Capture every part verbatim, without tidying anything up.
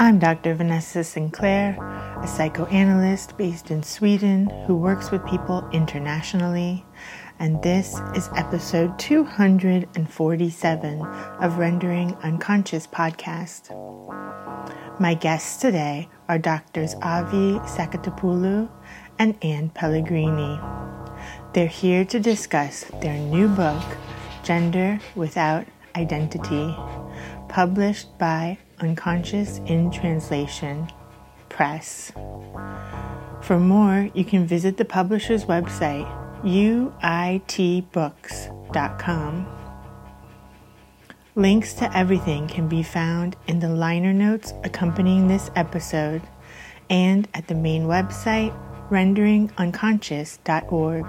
I'm Doctor Vanessa Sinclair, a psychoanalyst based in Sweden who works with people internationally, and this is episode two hundred forty-seven of Rendering Unconscious podcast. My guests today are Doctors Avgi Saketopoulou and Anne Pellegrini. They're here to discuss their new book, Gender Without Identity, published by Unconscious in Translation Press. For more, you can visit the publisher's website, u i t books dot com. Links to everything can be found in the liner notes accompanying this episode and at the main website, rendering unconscious dot org.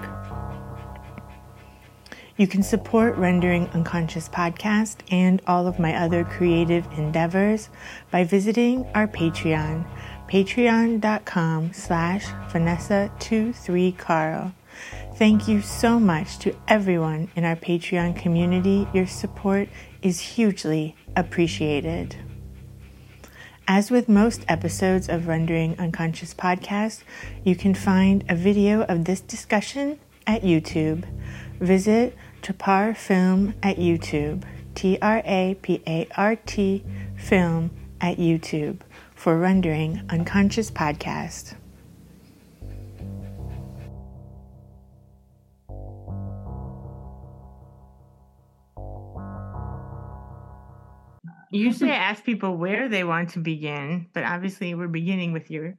You can support Rendering Unconscious podcast and all of my other creative endeavors by visiting our Patreon, patreon.com slash Vanessa23Carl. Thank you so much to everyone in our Patreon community. Your support is hugely appreciated. As with most episodes of Rendering Unconscious podcast, you can find a video of this discussion at YouTube. Visit Trapart Film at YouTube, T R A P A R T Film at YouTube, for Rendering Unconscious podcast. Usually I ask people where they want to begin, but obviously we're beginning with your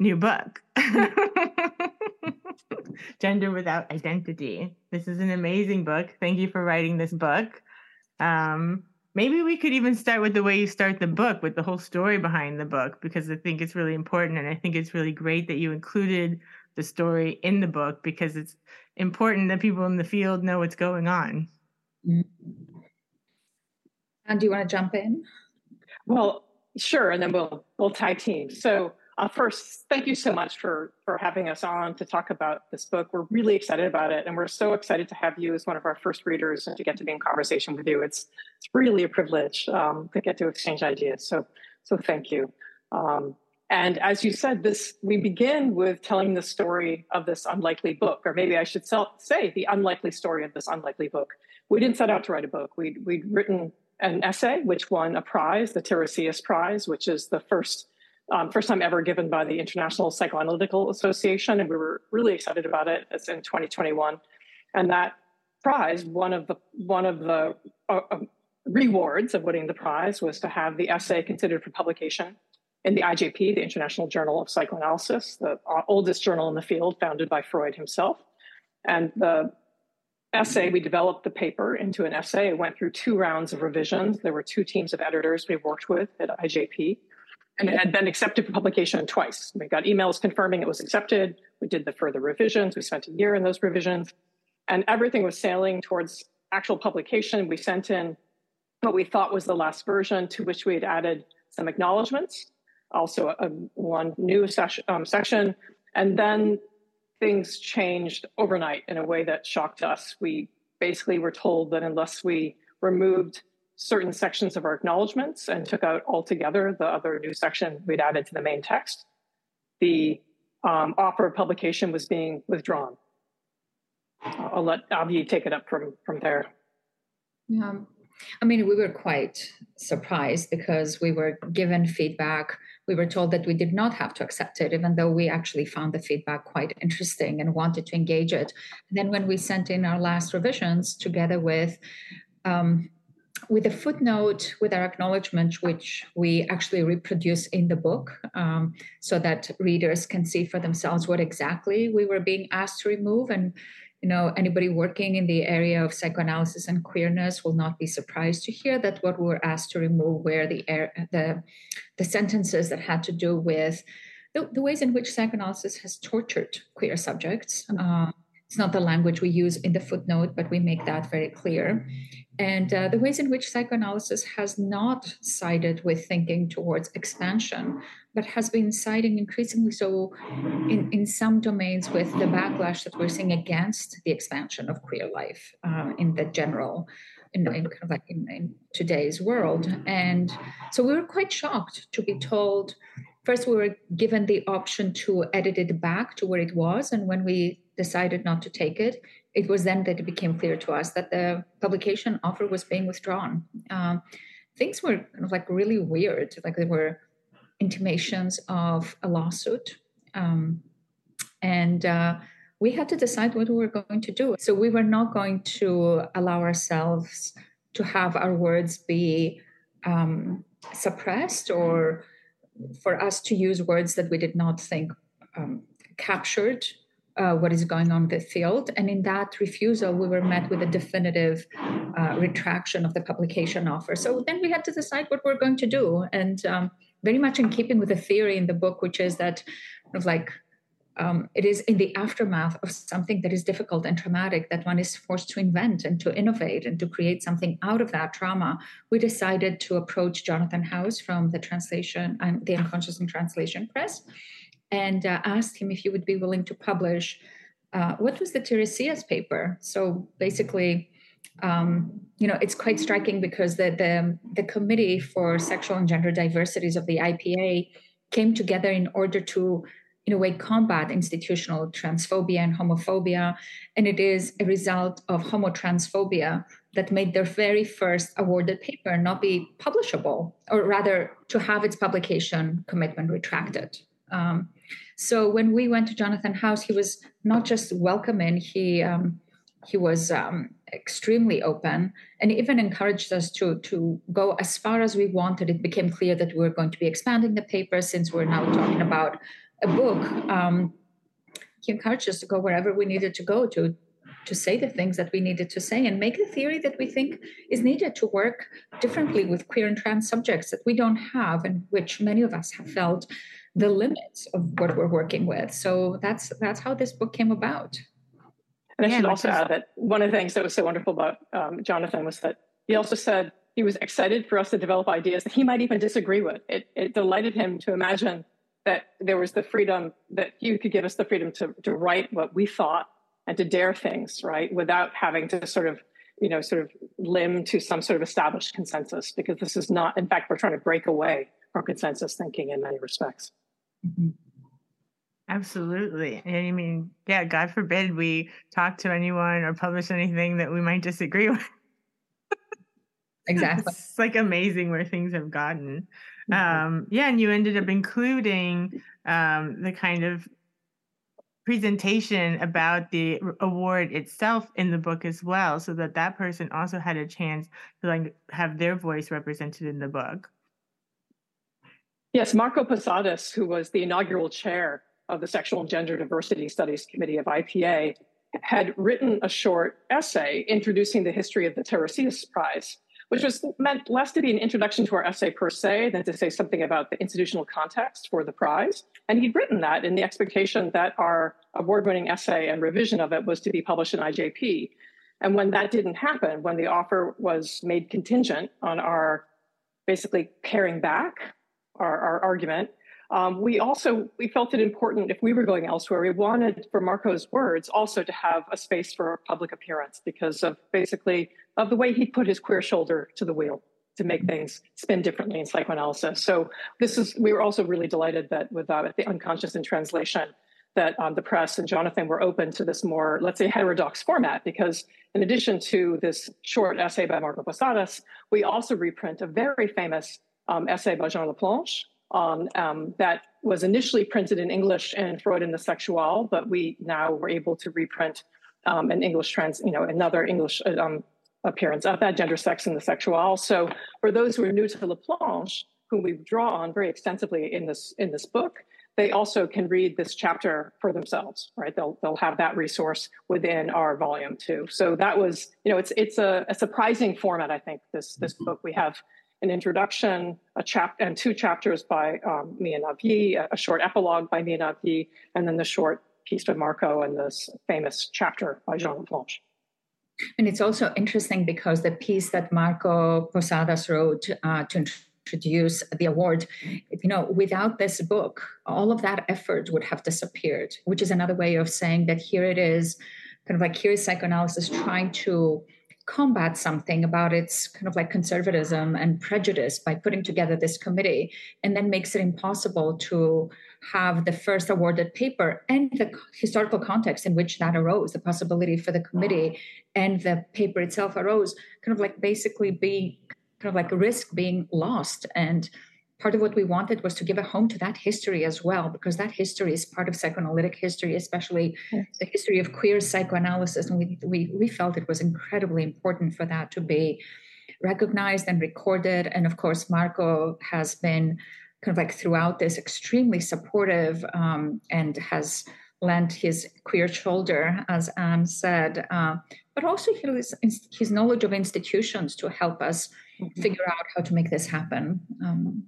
new book, Gender Without Identity. This is an amazing book. Thank you for writing this book. Um, maybe we could even start with the way you start the book, with the whole story behind the book, because I think it's really important. And I think it's really great that you included the story in the book, because it's important that people in the field know what's going on. Mm-hmm. And do you want to jump in? Well, sure, and then we'll we'll tag team. So uh, first, thank you so much for for having us on to talk about this book. We're really excited about it, and we're so excited to have you as one of our first readers and to get to be in conversation with you. It's it's really a privilege um, to get to exchange ideas. So so thank you. Um, and as you said, this we begin with telling the story of this unlikely book, or maybe I should say the unlikely story of this unlikely book. We didn't set out to write a book. We'd we'd written an essay, which won a prize, the Tiresias Prize, which is the first um, first time ever given by the International Psychoanalytical Association. And we were really excited about it. It's in twenty twenty-one. And that prize, one of the one of the uh, uh, rewards of winning the prize was to have the essay considered for publication in the I J P, the International Journal of Psychoanalysis, the oldest journal in the field, founded by Freud himself. And the essay, we developed the paper into an essay. It went through two rounds of revisions. There were two teams of editors we worked with at I J P, and it had been accepted for publication twice. We got emails confirming it was accepted. We did the further revisions. We spent a year in those revisions, and everything was sailing towards actual publication. We sent in what we thought was the last version, to which we had added some acknowledgments, also a, a, one new sesh, um, section, and then things changed overnight in a way that shocked us. We basically were told that unless we removed certain sections of our acknowledgments and took out altogether the other new section we'd added to the main text, the um, offer of publication was being withdrawn. I'll, I'll let Avgi take it up from, from there. Yeah, I mean, we were quite surprised because we were given feedback. We were told that we did not have to accept it, even though we actually found the feedback quite interesting and wanted to engage it. And then when we sent in our last revisions together with um, with a footnote, with our acknowledgement, which we actually reproduce in the book um, so that readers can see for themselves what exactly we were being asked to remove. And you know, anybody working in the area of psychoanalysis and queerness will not be surprised to hear that what we were asked to remove were the the, the sentences that had to do with the, the ways in which psychoanalysis has tortured queer subjects. Uh, it's not the language we use in the footnote, but we make that very clear. And uh, the ways in which psychoanalysis has not sided with thinking towards expansion, but has been siding increasingly so in, in some domains with the backlash that we're seeing against the expansion of queer life uh, in the general in, in kind of like in, in today's world. And so we were quite shocked to be told. First, we were given the option to edit it back to where it was. And when we decided not to take it, it was then that it became clear to us that the publication offer was being withdrawn. Um, things were kind of like really weird. Like there were intimations of a lawsuit. Um, and uh, we had to decide what we were going to do. So we were not going to allow ourselves to have our words be um, suppressed or for us to use words that we did not think um, captured uh, what is going on in the field. And in that refusal, we were met with a definitive uh, retraction of the publication offer. So then we had to decide what we're going to do. And um, very much in keeping with the theory in the book, which is that kind of like um, it is in the aftermath of something that is difficult and traumatic that one is forced to invent and to innovate and to create something out of that trauma. We decided to approach Jonathan House from the translation and um, the Unconscious in Translation Press, and uh, asked him if he would be willing to publish uh, what was the Tiresias paper. So basically. Um, you know, it's quite striking because the, the the Committee for Sexual and Gender Diversities of the I P A came together in order to, in a way, combat institutional transphobia and homophobia. And it is a result of homotransphobia that made their very first awarded paper not be publishable, or rather to have its publication commitment retracted. Um, so when we went to Jonathan House, he was not just welcoming, he... Um, He was um, extremely open and even encouraged us to, to go as far as we wanted. It became clear that we were going to be expanding the paper since we're now talking about a book. Um, he encouraged us to go wherever we needed to go to, to say the things that we needed to say and make the theory that we think is needed to work differently with queer and trans subjects that we don't have and which many of us have felt the limits of what we're working with. So that's that's how this book came about. And I yeah, should also add that one of the things that was so wonderful about um, Jonathan was that he also said he was excited for us to develop ideas that he might even disagree with. It, it delighted him to imagine that there was the freedom, that you could give us the freedom to, to write what we thought and to dare things, right, without having to sort of, you know, sort of limb to some sort of established consensus, because this is not, in fact, we're trying to break away from consensus thinking in many respects. Mm-hmm. Absolutely. I mean, yeah, God forbid we talk to anyone or publish anything that we might disagree with. Exactly. It's like amazing where things have gotten. Mm-hmm. Um, yeah, and you ended up including um, the kind of presentation about the award itself in the book as well, so that that person also had a chance to like have their voice represented in the book. Yes, Marco Posadas, who was the inaugural chair of the Sexual and Gender Diversity Studies Committee of I P A, had written a short essay introducing the history of the Tiresias Prize, which was meant less to be an introduction to our essay per se than to say something about the institutional context for the prize. And he'd written that in the expectation that our award-winning essay and revision of it was to be published in I J P. And when that didn't happen, when the offer was made contingent on our basically carrying back our, our argument, Um, we also, we felt it important if we were going elsewhere, we wanted, for Marco's words, also to have a space for public appearance because of basically, of the way he put his queer shoulder to the wheel to make things spin differently in psychoanalysis. So this is, we were also really delighted that with uh, the Unconscious in Translation, that um, the press and Jonathan were open to this more, let's say, heterodox format, because in addition to this short essay by Marco Posadas, we also reprint a very famous um, essay by Jean Laplanche, Um, um, that was initially printed in English in Freud in the Sexual, but we now were able to reprint um, an English trans, you know, another English um, appearance of that, Gender, Sex, and the Sexual. So for those who are new to Laplanche, whom we draw on very extensively in this in this book, they also can read this chapter for themselves, right? They'll they'll have that resource within our volume too. So that was, you know, it's it's a, a surprising format. I think this this book we have. An introduction, a chap, and two chapters by um, Mia Navi, a short epilogue by Mia Navi, and then the short piece by Marco and this famous chapter by Jean Laplanche. And it's also interesting because the piece that Marco Posadas wrote uh, to introduce the award, you know, without this book, all of that effort would have disappeared, which is another way of saying that here it is, kind of like here is psychoanalysis trying to combat something about its kind of like conservatism and prejudice by putting together this committee, and then makes it impossible to have the first awarded paper and the historical context in which that arose, the possibility for the committee and the paper itself arose, kind of like basically being kind of like risk being lost. And part of what we wanted was to give a home to that history as well, because that history is part of psychoanalytic history, especially yes. the history of queer psychoanalysis. And we, we we felt it was incredibly important for that to be recognized and recorded. And of course, Marco has been kind of like throughout this extremely supportive um, and has lent his queer shoulder, as Anne said, uh, but also his, his knowledge of institutions to help us figure out how to make this happen. Um.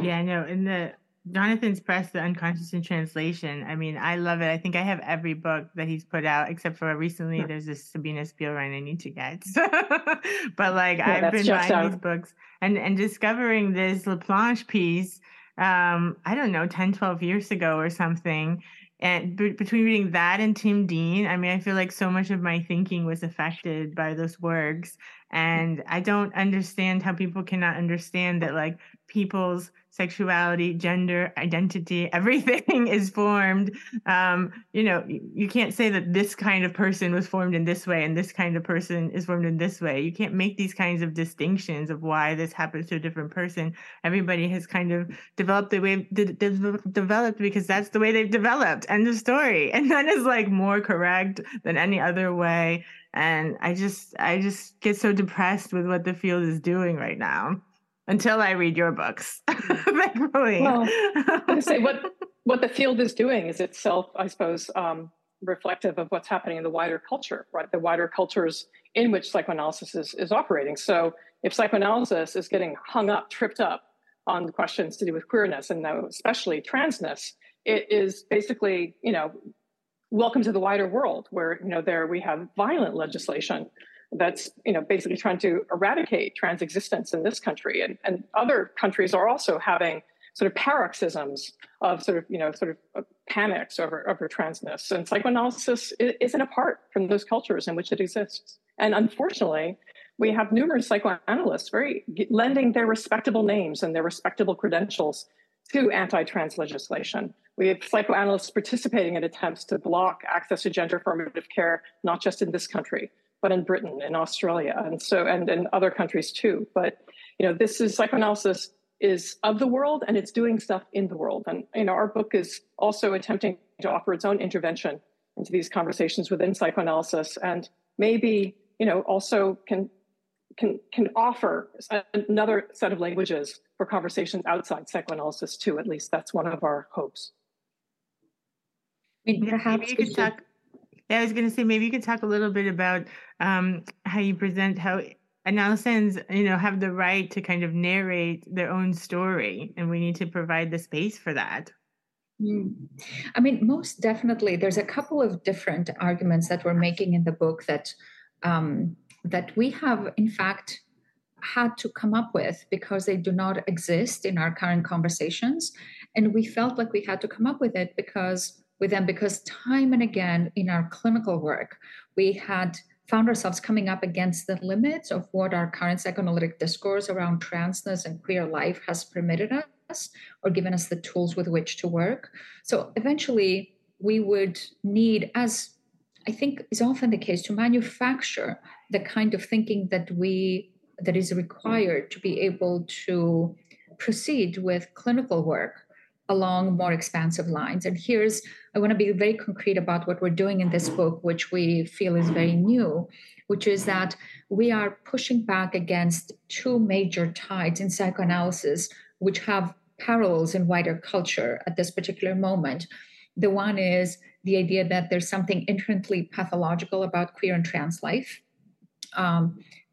Yeah, I know. In the Jonathan's press, The Unconscious in Translation, I mean, I love it. I think I have every book that he's put out, except for recently there's this Sabina Spielrein I need to get. But like yeah, I've been buying out. these books and, and discovering this Laplanche piece, um, I don't know, ten, twelve years ago or something. And b- between reading that and Tim Dean, I mean, I feel like so much of my thinking was affected by those works. And I don't understand how people cannot understand that, like, people's sexuality, gender, identity, everything is formed. Um, you know, you can't say that this kind of person was formed in this way and this kind of person is formed in this way. You can't make these kinds of distinctions of why this happens to a different person. Everybody has kind of developed the way they've de- developed because that's the way they've developed. End of story. And that is like more correct than any other way. And I just, I just get so depressed with what the field is doing right now. Until I read your books, thankfully. Well, I say what what the field is doing is itself, I suppose, um, reflective of what's happening in the wider culture, right? The wider cultures in which psychoanalysis is, is operating. So if psychoanalysis is getting hung up, tripped up on questions to do with queerness and now especially transness, it is basically, you know, welcome to the wider world where, you know, there we have violent legislation that's, you know, basically trying to eradicate trans existence in this country. And, and other countries are also having sort of paroxysms of sort of, you know, sort of panics over, over transness. And psychoanalysis isn't apart from those cultures in which it exists. And unfortunately, we have numerous psychoanalysts very lending their respectable names and their respectable credentials to anti-trans legislation. We have psychoanalysts participating in attempts to block access to gender affirmative care, not just in this country, but in Britain, in Australia, and so and in other countries too. But you know, this is psychoanalysis is of the world, and it's doing stuff in the world. And you know, our book is also attempting to offer its own intervention into these conversations within psychoanalysis, and maybe you know also can can can offer another set of languages for conversations outside psychoanalysis too. At least that's one of our hopes. Maybe you could talk. Yeah, I was going to say, maybe you could talk a little bit about um, how you present, how analysts, you know, have the right to kind of narrate their own story, and we need to provide the space for that. Mm. I mean, most definitely, there's a couple of different arguments that we're making in the book that um, that we have, in fact, had to come up with because they do not exist in our current conversations. And we felt like we had to come up with it because... with them because time and again in our clinical work, we had found ourselves coming up against the limits of what our current psychoanalytic discourse around transness and queer life has permitted us or given us the tools with which to work. So eventually we would need, as I think is often the case, to manufacture the kind of thinking that we that is required to be able to proceed with clinical work along more expansive lines. And here's, I want to be very concrete about what we're doing in this book, which we feel is very new, which is that we are pushing back against two major tides in psychoanalysis, which have parallels in wider culture at this particular moment. The one is the idea that there's something inherently pathological about queer and trans life, um,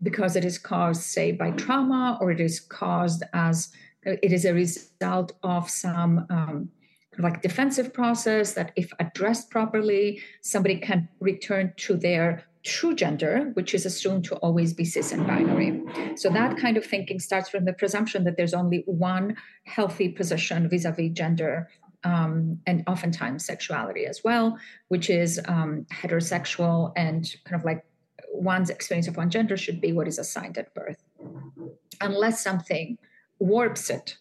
because it is caused, say, by trauma, or it is caused as it is a result of some um, like defensive process that if addressed properly, somebody can return to their true gender, which is assumed to always be cis and binary. So that kind of thinking starts from the presumption that there's only one healthy position vis-a-vis gender um, and oftentimes sexuality as well, which is um, heterosexual and kind of like one's experience of one gender should be what is assigned at birth, unless something warps it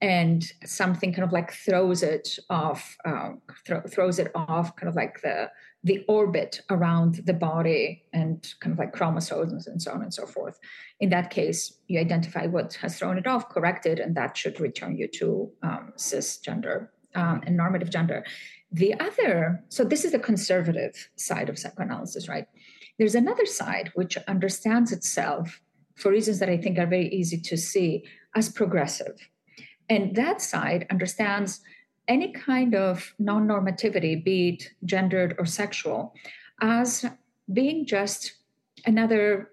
and something kind of like throws it off, um, thro- throws it off kind of like the, the orbit around the body and kind of like chromosomes and so on and so forth. In that case, you identify what has thrown it off, correct it, and that should return you to um, cisgender um, and normative gender. The other, so this is the conservative side of psychoanalysis, right? There's another side which understands itself for reasons that I think are very easy to see as progressive. And that side understands any kind of non-normativity, be it gendered or sexual, as being just another,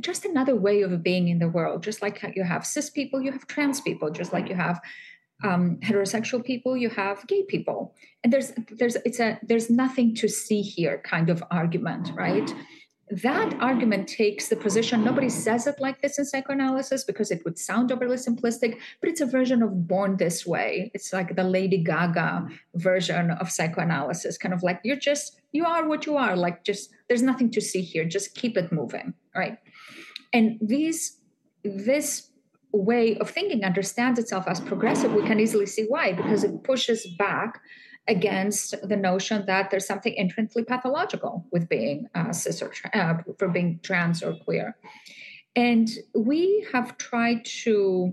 just another way of being in the world. Just like you have cis people, you have trans people. Just like you have um, heterosexual people, you have gay people. And there's there's it's a there's nothing to see here kind of argument, right? That argument takes the position, nobody says it like this in psychoanalysis because it would sound overly simplistic, but it's a version of Born This Way. It's like the Lady Gaga version of psychoanalysis, kind of like you're just, you are what you are, like just, there's nothing to see here, just keep it moving, right? And these, this way of thinking understands itself as progressive. We can easily see why, because it pushes back against the notion that there's something inherently pathological with being uh, cis or tra- uh, for being trans or queer, and we have tried to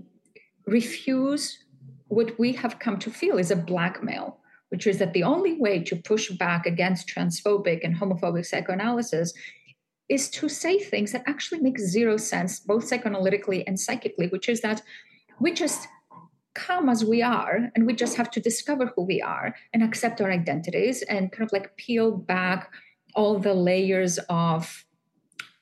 refuse what we have come to feel is a blackmail, which is that the only way to push back against transphobic and homophobic psychoanalysis is to say things that actually make zero sense, both psychoanalytically and psychically, which is that we just come as we are, and we just have to discover who we are and accept our identities and kind of like peel back all the layers of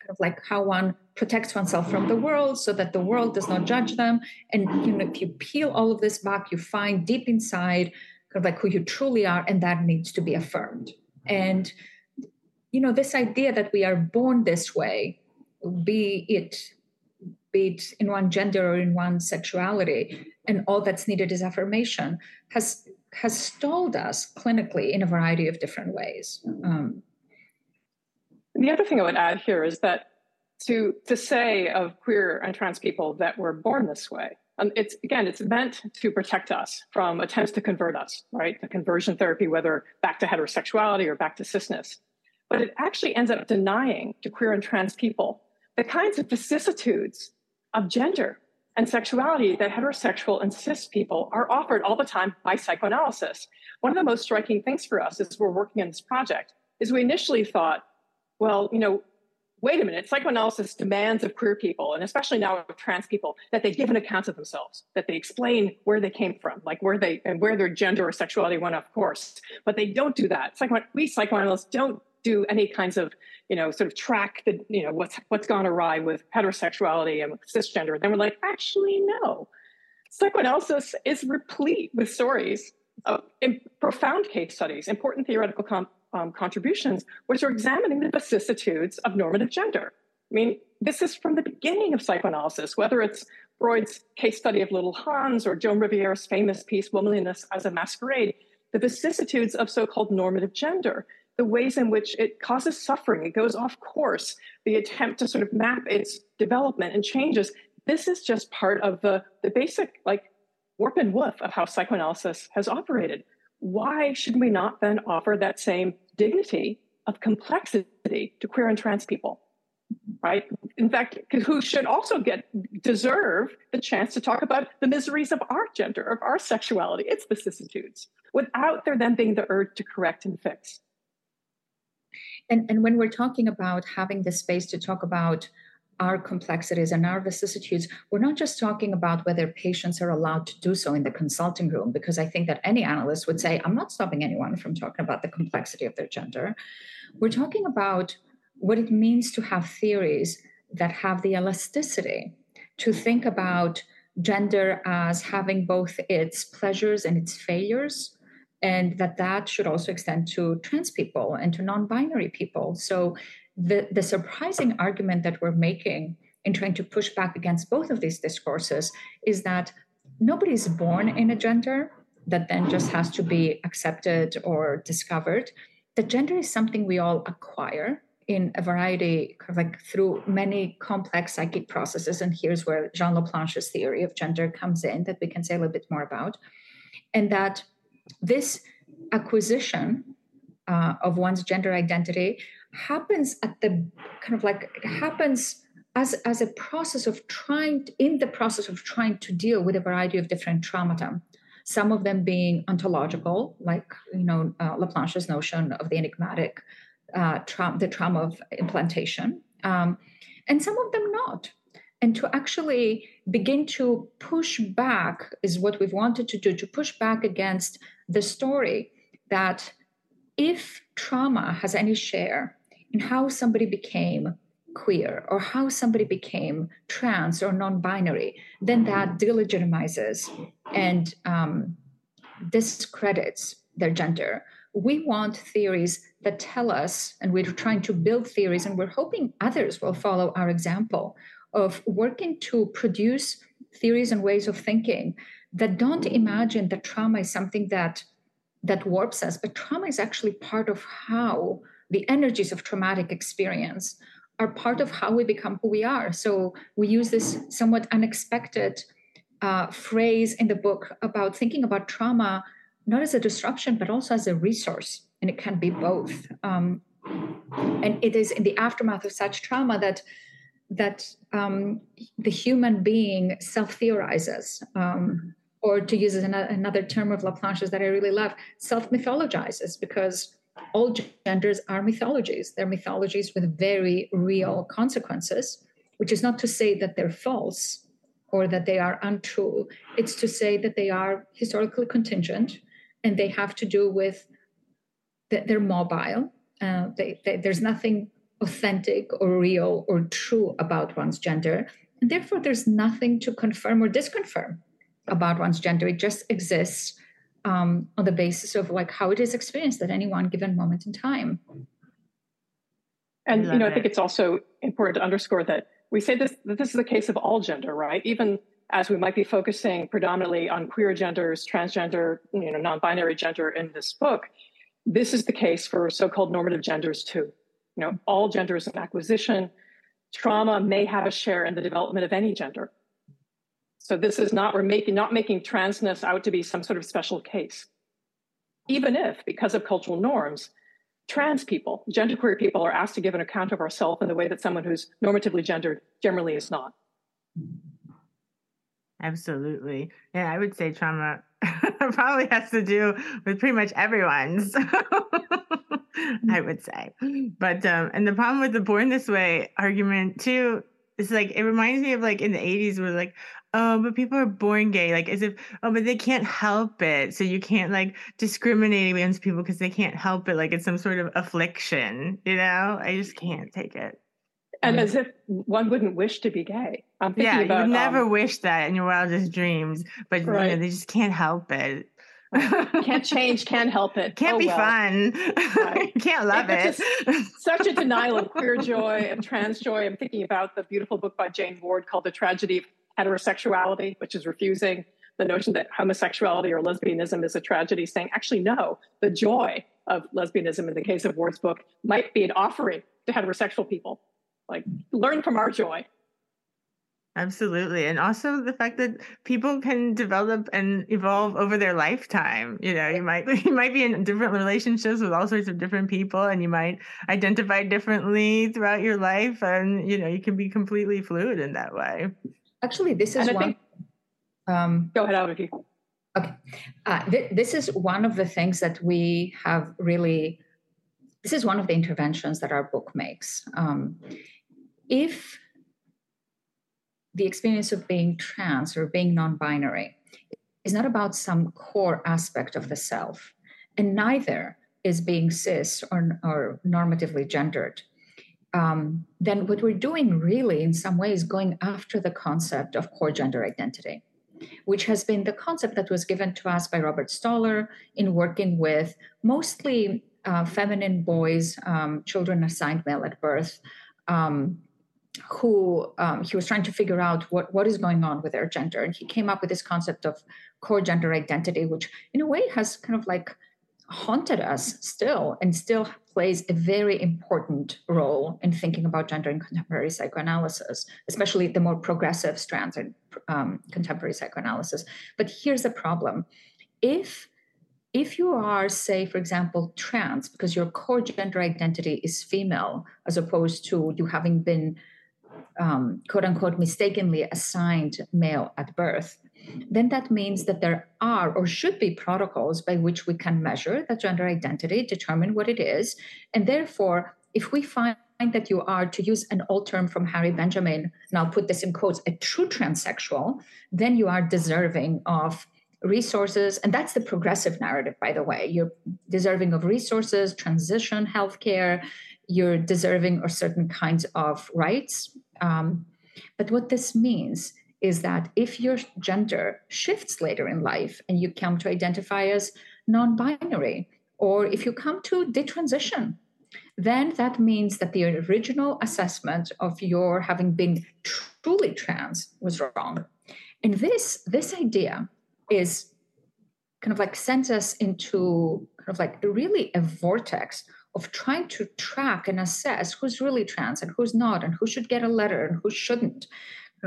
kind of like how one protects oneself from the world so that the world does not judge them. And you know, if you peel all of this back, you find deep inside kind of like who you truly are, and that needs to be affirmed. And you know, this idea that we are born this way, be it be it in one gender or in one sexuality, and all that's needed is affirmation, has has stalled us clinically in a variety of different ways. Um, the other thing I would add here is that to to say of queer and trans people that we're born this way, um, it's again, it's meant to protect us from attempts to convert us, right? The conversion therapy, whether back to heterosexuality or back to cisness. But it actually ends up denying to queer and trans people the kinds of vicissitudes of gender and sexuality that heterosexual and cis people are offered all the time by psychoanalysis. One of the most striking things for us as we're working on this project is we initially thought, well, you know, wait a minute, psychoanalysis demands of queer people, and especially now of trans people, that they give an account of themselves, that they explain where they came from, like where they and where their gender or sexuality went, of course. But they don't do that. Psycho- we psychoanalysts don't do any kinds of, you know, sort of track the, you know, what's what's gone awry with heterosexuality and with cisgender. Then we're like, actually, no. Psychoanalysis is replete with stories of profound case studies, important theoretical com- um, contributions, which are examining the vicissitudes of normative gender. I mean, this is from the beginning of psychoanalysis, whether it's Freud's case study of Little Hans or Joan Riviere's famous piece, Womanliness as a Masquerade, the vicissitudes of so-called normative gender, the ways in which it causes suffering, it goes off course, the attempt to sort of map its development and changes. This is just part of the, the basic, like, warp and woof of how psychoanalysis has operated. Why should we not then offer that same dignity of complexity to queer and trans people, right? In fact, who should also get deserve the chance to talk about the miseries of our gender, of our sexuality, its vicissitudes, without there then being the urge to correct and fix. And, and when we're talking about having the space to talk about our complexities and our vicissitudes, we're not just talking about whether patients are allowed to do so in the consulting room, because I think that any analyst would say, I'm not stopping anyone from talking about the complexity of their gender. We're talking about what it means to have theories that have the elasticity to think about gender as having both its pleasures and its failures, and that that should also extend to trans people and to non-binary people. So the, the surprising argument that we're making in trying to push back against both of these discourses is that nobody's born in a gender that then just has to be accepted or discovered. The gender is something we all acquire. in a variety, kind of like through many complex psychic processes. And here's where Jean Laplanche's theory of gender comes in, that we can say a little bit more about. And that this acquisition uh, of one's gender identity happens at the kind of like, it happens as, as a process of trying, to, in the process of trying to deal with a variety of different traumata. Some of them being ontological, like, you know, uh, Laplanche's notion of the enigmatic, Uh, tra- the trauma of implantation, um, and some of them not. And to actually begin to push back is what we've wanted to do, to push back against the story that if trauma has any share in how somebody became queer or how somebody became trans or non-binary, then that delegitimizes and um, discredits their gender. We want theories that tell us, and we're trying to build theories, and we're hoping others will follow our example of working to produce theories and ways of thinking that don't imagine that trauma is something that, that warps us, but trauma is actually part of how the energies of traumatic experience are part of how we become who we are. So we use this somewhat unexpected uh, phrase in the book about thinking about trauma not as a disruption, but also as a resource. And it can be both. Um, and it is in the aftermath of such trauma that that um, the human being self-theorizes, um, or to use another term of Laplanche's that I really love, self-mythologizes, because all genders are mythologies. They're mythologies with very real consequences, which is not to say that they're false or that they are untrue. It's to say that they are historically contingent, and they have to do with that they're mobile. Uh, they, they, there's nothing authentic or real or true about one's gender. And therefore, there's nothing to confirm or disconfirm about one's gender. It just exists um, on the basis of like how it is experienced at any one given moment in time. And, you know, I think it's also important to underscore that we say this, that this is the case of all gender, right? Even as we might be focusing predominantly on queer genders, transgender, you know, non-binary gender in this book, this is the case for so-called normative genders too. You know, all genders in acquisition, trauma may have a share in the development of any gender. So this is not, we're making, not making transness out to be some sort of special case. Even if, because of cultural norms, trans people, genderqueer people are asked to give an account of ourselves in the way that someone who's normatively gendered generally is not. Absolutely. Yeah, I would say trauma probably has to do with pretty much everyone's, I would say. But, um, and the problem with the born this way argument too, is like, it reminds me of like in the eighties where like, oh, but people are born gay, like as if, oh, but they can't help it. So you can't like discriminate against people because they can't help it. Like it's some sort of affliction, you know, I just can't take it. And as if one wouldn't wish to be gay. I'm thinking yeah, about, you never um, wish that in your wildest dreams, but right. You know, they just can't help it. Can't change, can't help it. Can't oh, be well. fun. Right. Can't love it. it. Such a denial of queer joy, of trans joy. I'm thinking about the beautiful book by Jane Ward called The Tragedy of Heterosexuality, which is refusing the notion that homosexuality or lesbianism is a tragedy, saying, actually, no, the joy of lesbianism in the case of Ward's book might be an offering to heterosexual people. Like, learn from our joy. Absolutely. And also the fact that people can develop and evolve over their lifetime. You know, you might you might be in different relationships with all sorts of different people, and you might identify differently throughout your life. And, you know, you can be completely fluid in that way. Actually, this is one. Think, um, go ahead, Avgi. Okay. Uh, th- this is one of the things that we have really, this is one of the interventions that our book makes. Um, if the experience of being trans or being non-binary is not about some core aspect of the self, and neither is being cis or, or normatively gendered, um, then what we're doing really in some ways going after the concept of core gender identity, which has been the concept that was given to us by Robert Stoller in working with mostly uh, feminine boys, um, children assigned male at birth, um, who um, he was trying to figure out what, what is going on with their gender. And he came up with this concept of core gender identity, which in a way has kind of like haunted us still and still plays a very important role in thinking about gender in contemporary psychoanalysis, especially the more progressive strands in um, contemporary psychoanalysis. But here's the problem. If If you are, say, for example, trans, because your core gender identity is female, as opposed to you having been, um, quote unquote, mistakenly assigned male at birth, then that means that there are or should be protocols by which we can measure that gender identity, determine what it is. And therefore, if we find that you are, to use an old term from Harry Benjamin, and I'll put this in quotes, a true transsexual, then you are deserving of resources, and that's the progressive narrative, by the way. You're deserving of resources, transition, healthcare. You're deserving of certain kinds of rights. Um, but what this means is that if your gender shifts later in life and you come to identify as non-binary, or if you come to detransition, then that means that the original assessment of your having been truly trans was wrong. And this this idea is kind of like sends us into kind of like really a vortex of trying to track and assess who's really trans and who's not, and who should get a letter and who shouldn't,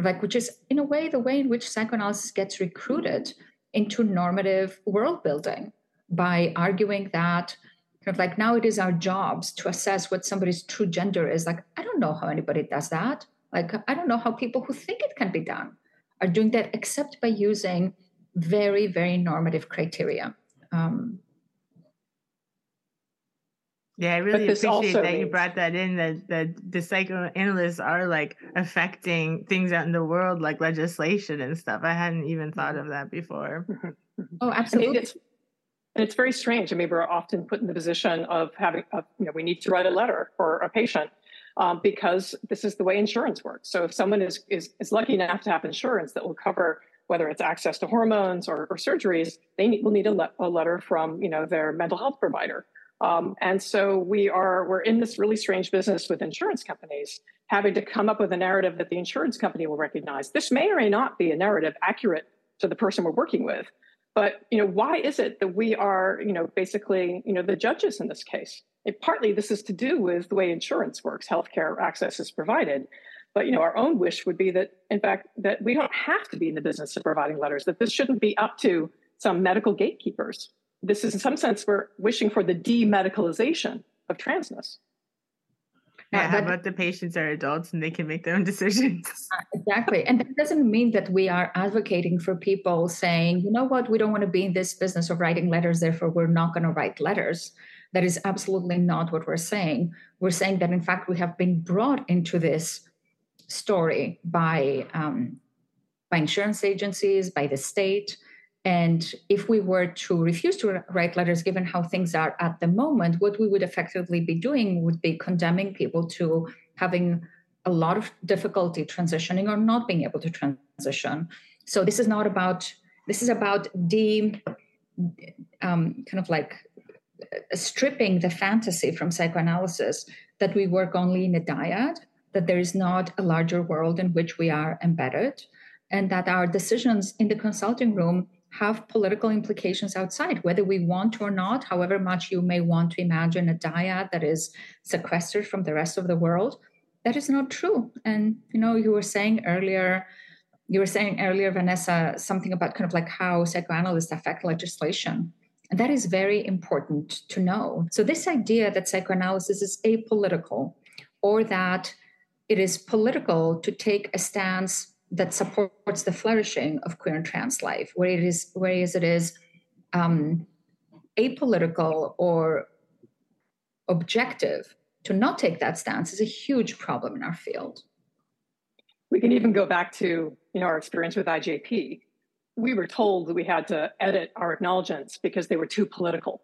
like, which is in a way the way in which psychoanalysis gets recruited into normative world building by arguing that kind of like now it is our jobs to assess what somebody's true gender is. Like, I don't know how anybody does that. Like, I don't know how people who think it can be done are doing that except by using very, very normative criteria. Um, yeah, I really appreciate that means... you brought that in, that, that the psychoanalysts are like affecting things out in the world, like legislation and stuff. I hadn't even thought of that before. Oh, absolutely. It's, and it's very strange. I mean, we're often put in the position of having, a, you know, we need to write a letter for a patient um, because this is the way insurance works. So if someone is, is, is lucky enough to have insurance that will cover whether it's access to hormones or, or surgeries, they need, will need a, le- a letter from, you know, their mental health provider. Um, and so we are, we're in this really strange business with insurance companies, having to come up with a narrative that the insurance company will recognize. This may or may not be a narrative accurate to the person we're working with, but, you know, why is it that we are, you know, basically, you know, the judges in this case? It, partly this is to do with the way insurance works, healthcare access is provided. But, you know, our own wish would be that, in fact, that we don't have to be in the business of providing letters, that this shouldn't be up to some medical gatekeepers. This is, in some sense, we're wishing for the demedicalization of transness. Yeah, how about the patients are adults and they can make their own decisions? Exactly. And that doesn't mean that we are advocating for people saying, you know what, we don't want to be in this business of writing letters, therefore we're not going to write letters. That is absolutely not what we're saying. We're saying that, in fact, we have been brought into this story by um, by insurance agencies, by the state. And if we were to refuse to write letters, given how things are at the moment, what we would effectively be doing would be condemning people to having a lot of difficulty transitioning or not being able to transition. So this is not about, this is about de, um, kind of like stripping the fantasy from psychoanalysis that we work only in a dyad, that there is not a larger world in which we are embedded, and that our decisions in the consulting room have political implications outside, whether we want to or not, however much you may want to imagine a dyad that is sequestered from the rest of the world. That is not true. And, you know, you were saying earlier, you were saying earlier, Vanessa, something about kind of like how psychoanalysts affect legislation. And that is very important to know. So this idea that psychoanalysis is apolitical, or that it is political to take a stance that supports the flourishing of queer and trans life, where it is, whereas it is um, apolitical or objective to not take that stance, is a huge problem in our field. We can even go back to, you know, our experience with I J P. We were told that we had to edit our acknowledgements because they were too political,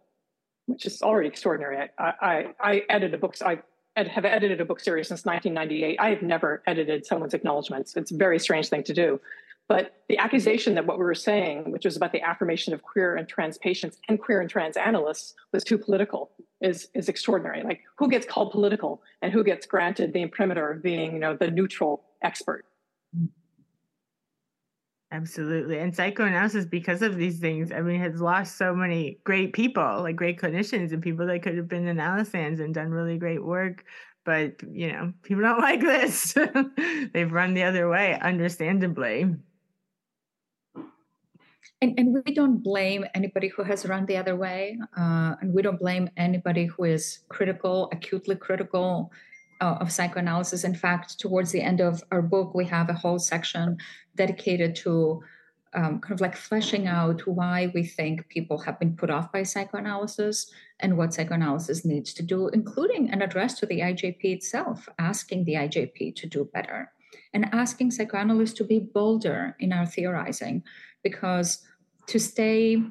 which is already extraordinary. I I, I edited a book. I, have edited a book series since nineteen ninety-eight. I have never edited someone's acknowledgements. It's a very strange thing to do. But the accusation that what we were saying, which was about the affirmation of queer and trans patients and queer and trans analysts, was too political is, is extraordinary. Like, who gets called political and who gets granted the imprimatur of being, you know, the neutral expert? Absolutely. And psychoanalysis, because of these things, I mean, has lost so many great people, like great clinicians and people that could have been analysans and done really great work. But, you know, people don't like this. They've run the other way, understandably. And, and we don't blame anybody who has run the other way. Uh, and we don't blame anybody who is critical, acutely critical uh, of psychoanalysis. In fact, towards the end of our book, we have a whole section dedicated to um, kind of like fleshing out why we think people have been put off by psychoanalysis and what psychoanalysis needs to do, including an address to the I J P itself, asking the I J P to do better and asking psychoanalysts to be bolder in our theorizing. Because to stay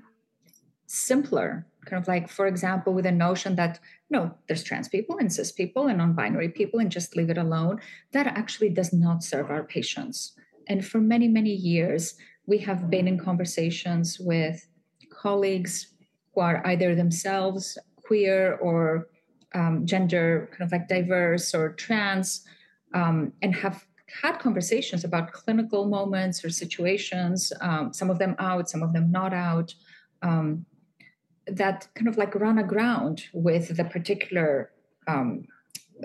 simpler, kind of like, for example, with the notion that, you know, there's trans people and cis people and non-binary people and just leave it alone, that actually does not serve our patients. And for many, many years, we have been in conversations with colleagues who are either themselves queer or um, gender kind of like diverse or trans, um, and have had conversations about clinical moments or situations, um, some of them out, some of them not out, um, that kind of like run aground with the particular um,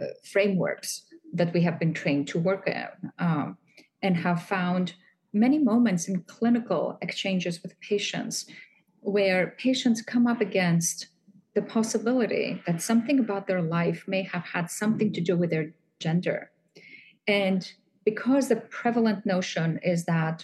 uh, frameworks that we have been trained to work in, um, and have found many moments in clinical exchanges with patients where patients come up against the possibility that something about their life may have had something to do with their gender. And because the prevalent notion is that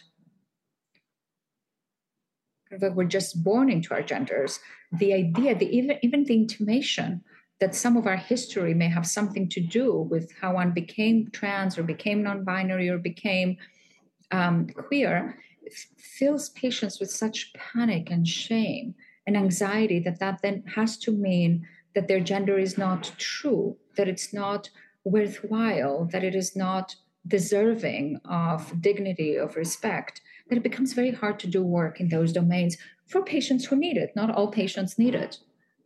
we're just born into our genders, the idea, the, even, even the intimation that some of our history may have something to do with how one became trans or became non-binary or became um, queer, fills patients with such panic and shame and anxiety that that then has to mean that their gender is not true, that it's not worthwhile, that it is not deserving of dignity, of respect, that it becomes very hard to do work in those domains for patients who need it. Not all patients need it.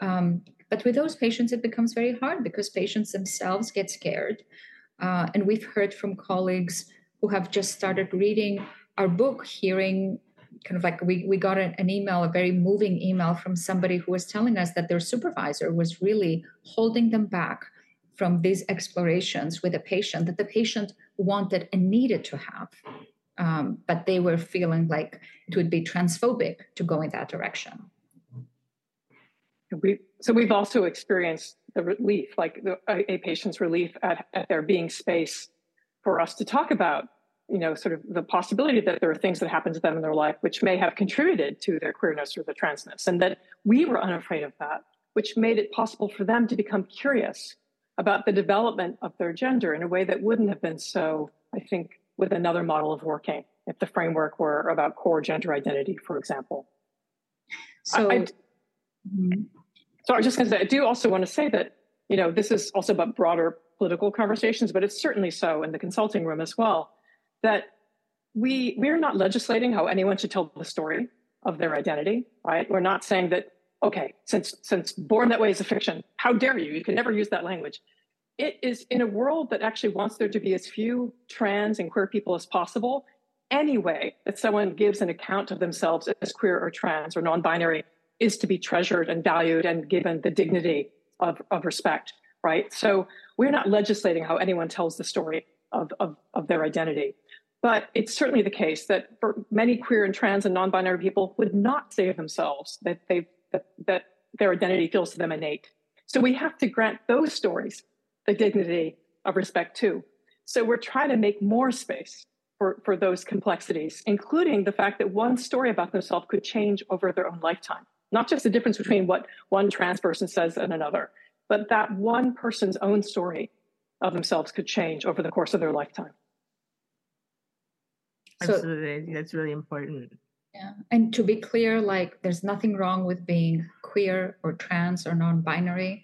Um, but with those patients, it becomes very hard because patients themselves get scared. Uh, and we've heard from colleagues who have just started reading our book, hearing kind of like we, we got an, an email, a very moving email from somebody who was telling us that their supervisor was really holding them back from these explorations with a patient that the patient wanted and needed to have, um, but they were feeling like it would be transphobic to go in that direction. We, so we've also experienced the relief, like the, a, a patient's relief at, at there being space for us to talk about, you know, sort of the possibility that there are things that happen to them in their life which may have contributed to their queerness or the transness, and that we were unafraid of that, which made it possible for them to become curious about the development of their gender in a way that wouldn't have been so, I think, with another model of working, if the framework were about core gender identity, for example. So I, I, mm-hmm. so I was just going to say, I do also want to say that, you know, this is also about broader political conversations, but it's certainly so in the consulting room as well, that we we're not legislating how anyone should tell the story of their identity, right? We're not saying that, okay, since since born that way is a fiction, how dare you? You can never use that language. It is in a world that actually wants there to be as few trans and queer people as possible. Any way that someone gives an account of themselves as queer or trans or non-binary is to be treasured and valued and given the dignity of, of respect, right? So we're not legislating how anyone tells the story of, of, of their identity. But it's certainly the case that for many queer and trans and non-binary people would not say of themselves that they've That, that their identity feels to them innate. So we have to grant those stories the dignity of respect too. So we're trying to make more space for, for those complexities, including the fact that one story about themselves could change over their own lifetime. Not just the difference between what one trans person says and another, but that one person's own story of themselves could change over the course of their lifetime. Absolutely, that's really important. Yeah. And to be clear, like, there's nothing wrong with being queer or trans or non-binary.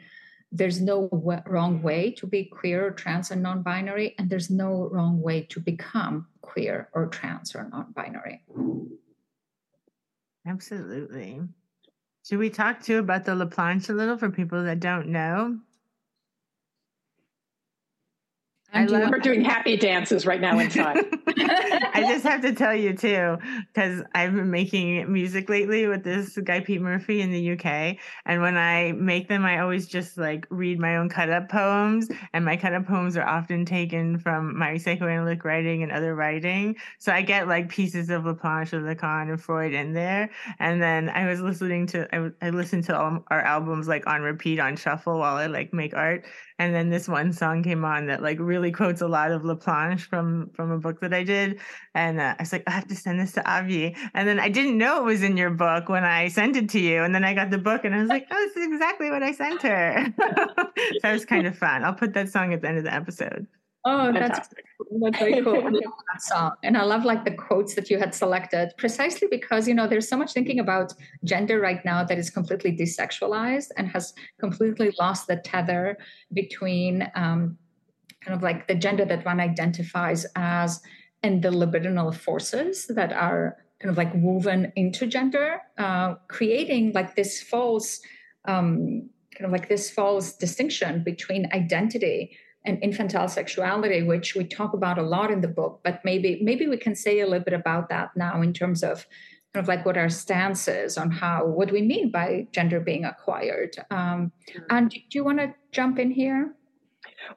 There's no w- wrong way to be queer or trans and non-binary. And there's no wrong way to become queer or trans or non-binary. Absolutely. Should we talk too about the Laplanche a little for people that don't know? And I do love- we're doing happy dances right now inside. I just have to tell you too, because I've been making music lately with this guy, Pete Murphy, in the U K. And when I make them, I always just like read my own cut up poems, and my cut up poems are often taken from my psychoanalytic writing and other writing. So I get like pieces of Laplanche or Lacan and Freud in there. And then I was listening to, I, I listened to all our albums like on repeat, on shuffle while I like make art. And then this one song came on that like really quotes a lot of Laplanche from, from a book that I did. And uh, I was like, I have to send this to Avgi. And then I didn't know it was in your book when I sent it to you. And then I got the book and I was like, oh, this is exactly what I sent her. So that was kind of fun. I'll put that song at the end of the episode. Oh, fantastic. That's, that's very cool. I love that song. And I love like the quotes that you had selected, precisely because, you know, there's so much thinking about gender right now that is completely desexualized and has completely lost the tether between um, kind of like the gender that one identifies as and the libidinal forces that are kind of like woven into gender, uh, creating like this false, um, kind of like this false distinction between identity and infantile sexuality, which we talk about a lot in the book, but maybe maybe we can say a little bit about that now in terms of kind of like what our stance is on how, what we mean by gender being acquired. Um, and do you want to jump in here?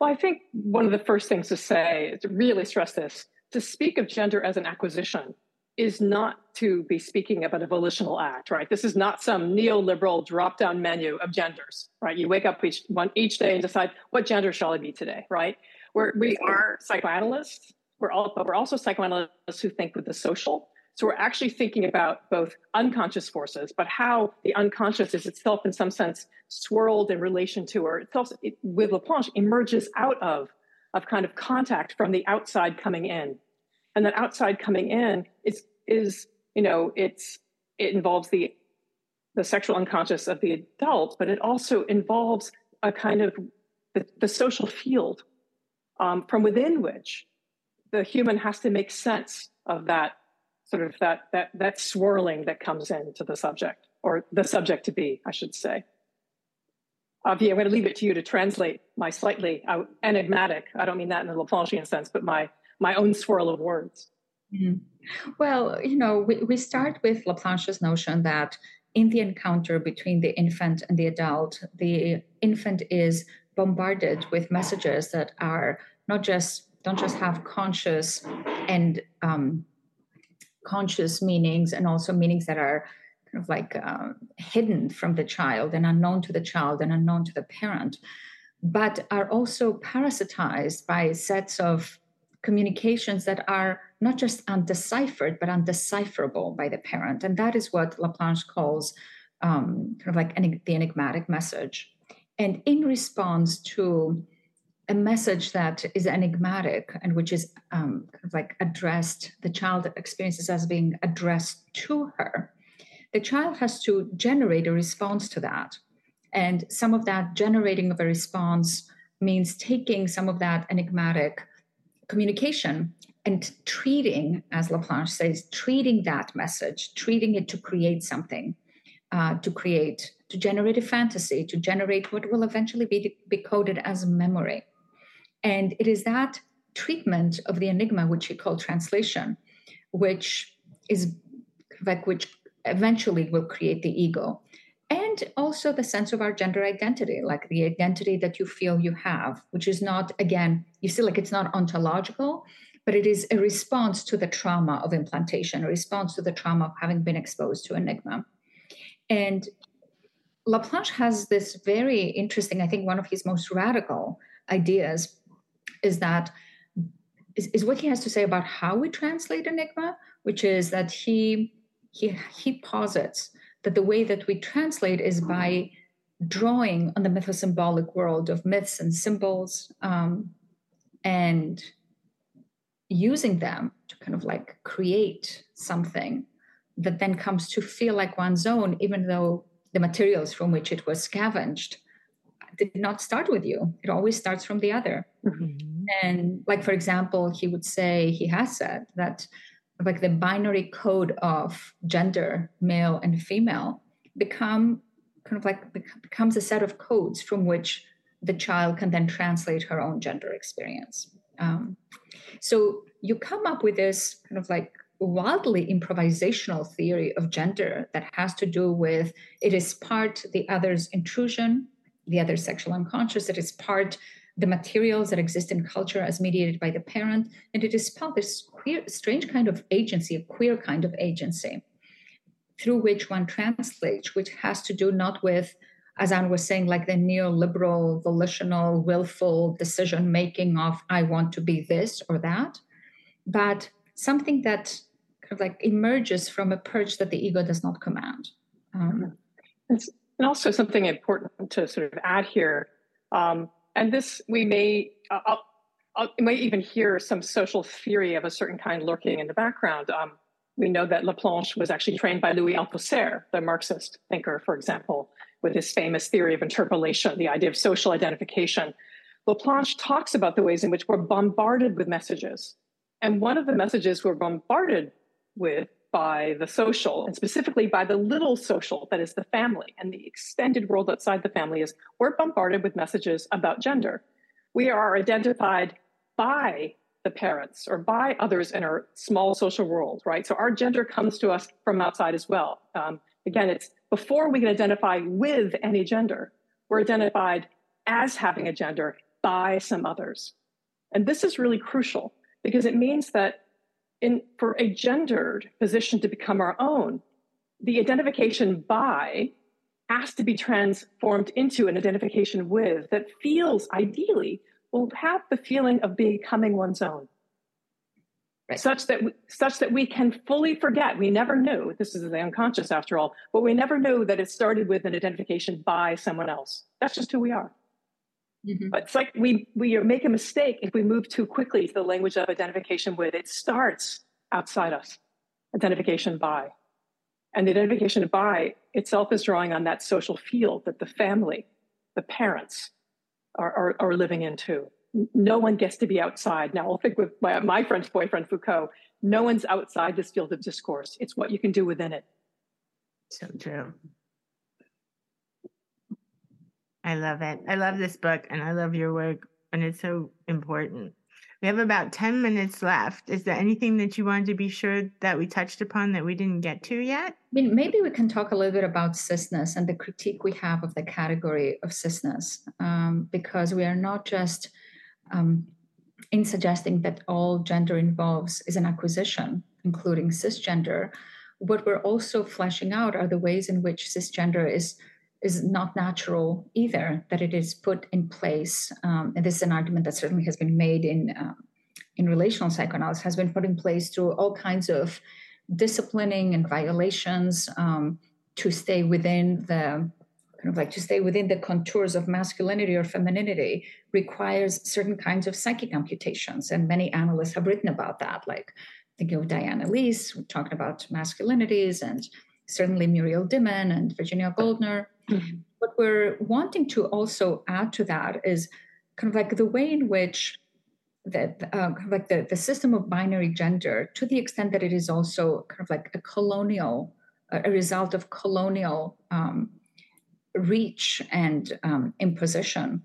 Well, I think one of the first things to say, to really stress this, to speak of gender as an acquisition is not to be speaking about a volitional act, right? This is not some neoliberal drop-down menu of genders, right? You wake up each one each day and decide, what gender shall I be today, right? We're, we are psychoanalysts, we're all, but we're also psychoanalysts who think with the social. So we're actually thinking about both unconscious forces, but how the unconscious is itself in some sense swirled in relation to, or itself it, with Laplanche, emerges out of, of kind of contact from the outside coming in. And that outside coming in is, is you know, it's, it involves the, the sexual unconscious of the adult, but it also involves a kind of the, the social field um, from within which the human has to make sense of that sort of that, that, that swirling that comes into the subject, or the subject to be, I should say. Avgi, I'm going to leave it to you to translate my slightly uh, enigmatic, I don't mean that in the Laplanchian sense, but my my own swirl of words. Mm-hmm. Well, you know, we, we start with Laplanche's notion that in the encounter between the infant and the adult, the infant is bombarded with messages that are not just, don't just have conscious and um, conscious meanings, and also meanings that are kind of like uh, hidden from the child and unknown to the child and unknown to the parent, but are also parasitized by sets of communications that are not just undeciphered, but undecipherable by the parent. And that is what Laplanche calls um, kind of like an, the enigmatic message. And in response to a message that is enigmatic and which is um, kind of like addressed, the child experiences as being addressed to her, the child has to generate a response to that. And some of that generating of a response means taking some of that enigmatic communication and treating, as Laplanche says, treating that message, treating it to create something, uh, to create, to generate a fantasy, to generate what will eventually be, be coded as memory. And it is that treatment of the enigma, which he called translation, which is like, which eventually will create the ego. And also the sense of our gender identity, like the identity that you feel you have, which is not, again, you see, like it's not ontological, but it is a response to the trauma of implantation, a response to the trauma of having been exposed to enigma. And Laplanche has this very interesting, I think one of his most radical ideas is that, is, is what he has to say about how we translate enigma, which is that he he, he posits that the way that we translate is by drawing on the mythosymbolic world of myths and symbols um, and using them to kind of like create something that then comes to feel like one's own, even though the materials from which it was scavenged did not start with you. It always starts from the other. Mm-hmm. And like, for example, he would say, he has said that like the binary code of gender, male and female, become kind of like becomes a set of codes from which the child can then translate her own gender experience. Um, so you come up with this kind of like wildly improvisational theory of gender that has to do with it is part the other's intrusion, the other's sexual unconscious, it is part the materials that exist in culture as mediated by the parent, and it is part this queer, strange kind of agency, a queer kind of agency through which one translates, which has to do not with, as Anne was saying, like the neoliberal, volitional, willful decision-making of I want to be this or that, but something that kind of like emerges from a perch that the ego does not command. Um, and also something important to sort of add here, um, and this we may, uh, I'll, I'll, we might even hear some social theory of a certain kind lurking in the background. Um, we know that Laplanche was actually trained by Louis Althusser, the Marxist thinker, for example, with his famous theory of interpolation, the idea of social identification. Laplanche talks about the ways in which we're bombarded with messages. And one of the messages we're bombarded with by the social, and specifically by the little social, that is the family, and the extended world outside the family, is we're bombarded with messages about gender. We are identified by the parents or by others in our small social world, right? So our gender comes to us from outside as well. Um, again, it's before we can identify with any gender, we're identified as having a gender by some others. And this is really crucial, because it means that in, for a gendered position to become our own, the identification by has to be transformed into an identification with that feels, ideally, will have the feeling of becoming one's own. Right. Such that we, such that we can fully forget, we never knew, this is the unconscious after all, but we never knew that it started with an identification by someone else. That's just who we are. Mm-hmm. But it's like we, we make a mistake if we move too quickly to the language of identification with. It starts outside us, identification by. And the identification by itself is drawing on that social field that the family, the parents, are, are, are living in too. No one gets to be outside. Now, I'll think with my, my French boyfriend, Foucault, no one's outside this field of discourse. It's what you can do within it. So true. I love it. I love this book and I love your work, and it's so important. We have about ten minutes left. Is there anything that you wanted to be sure that we touched upon that we didn't get to yet? I mean, maybe we can talk a little bit about cisness and the critique we have of the category of cisness, um, because we are not just um, in suggesting that all gender involves is an acquisition, including cisgender. What we're also fleshing out are the ways in which cisgender is is not natural either, that it is put in place. Um, and this is an argument that certainly has been made in, um, in relational psychoanalysis, has been put in place through all kinds of disciplining and violations um, to stay within the, kind of like to stay within the contours of masculinity or femininity requires certain kinds of psychic amputations. And many analysts have written about that, like thinking of Diane Elise, talking about masculinities, and certainly Muriel Dimon and Virginia Goldner. Mm-hmm. What we're wanting to also add to that is kind of like the way in which that uh, kind of like the, the system of binary gender, to the extent that it is also kind of like a colonial, uh, a result of colonial um, reach and um, imposition.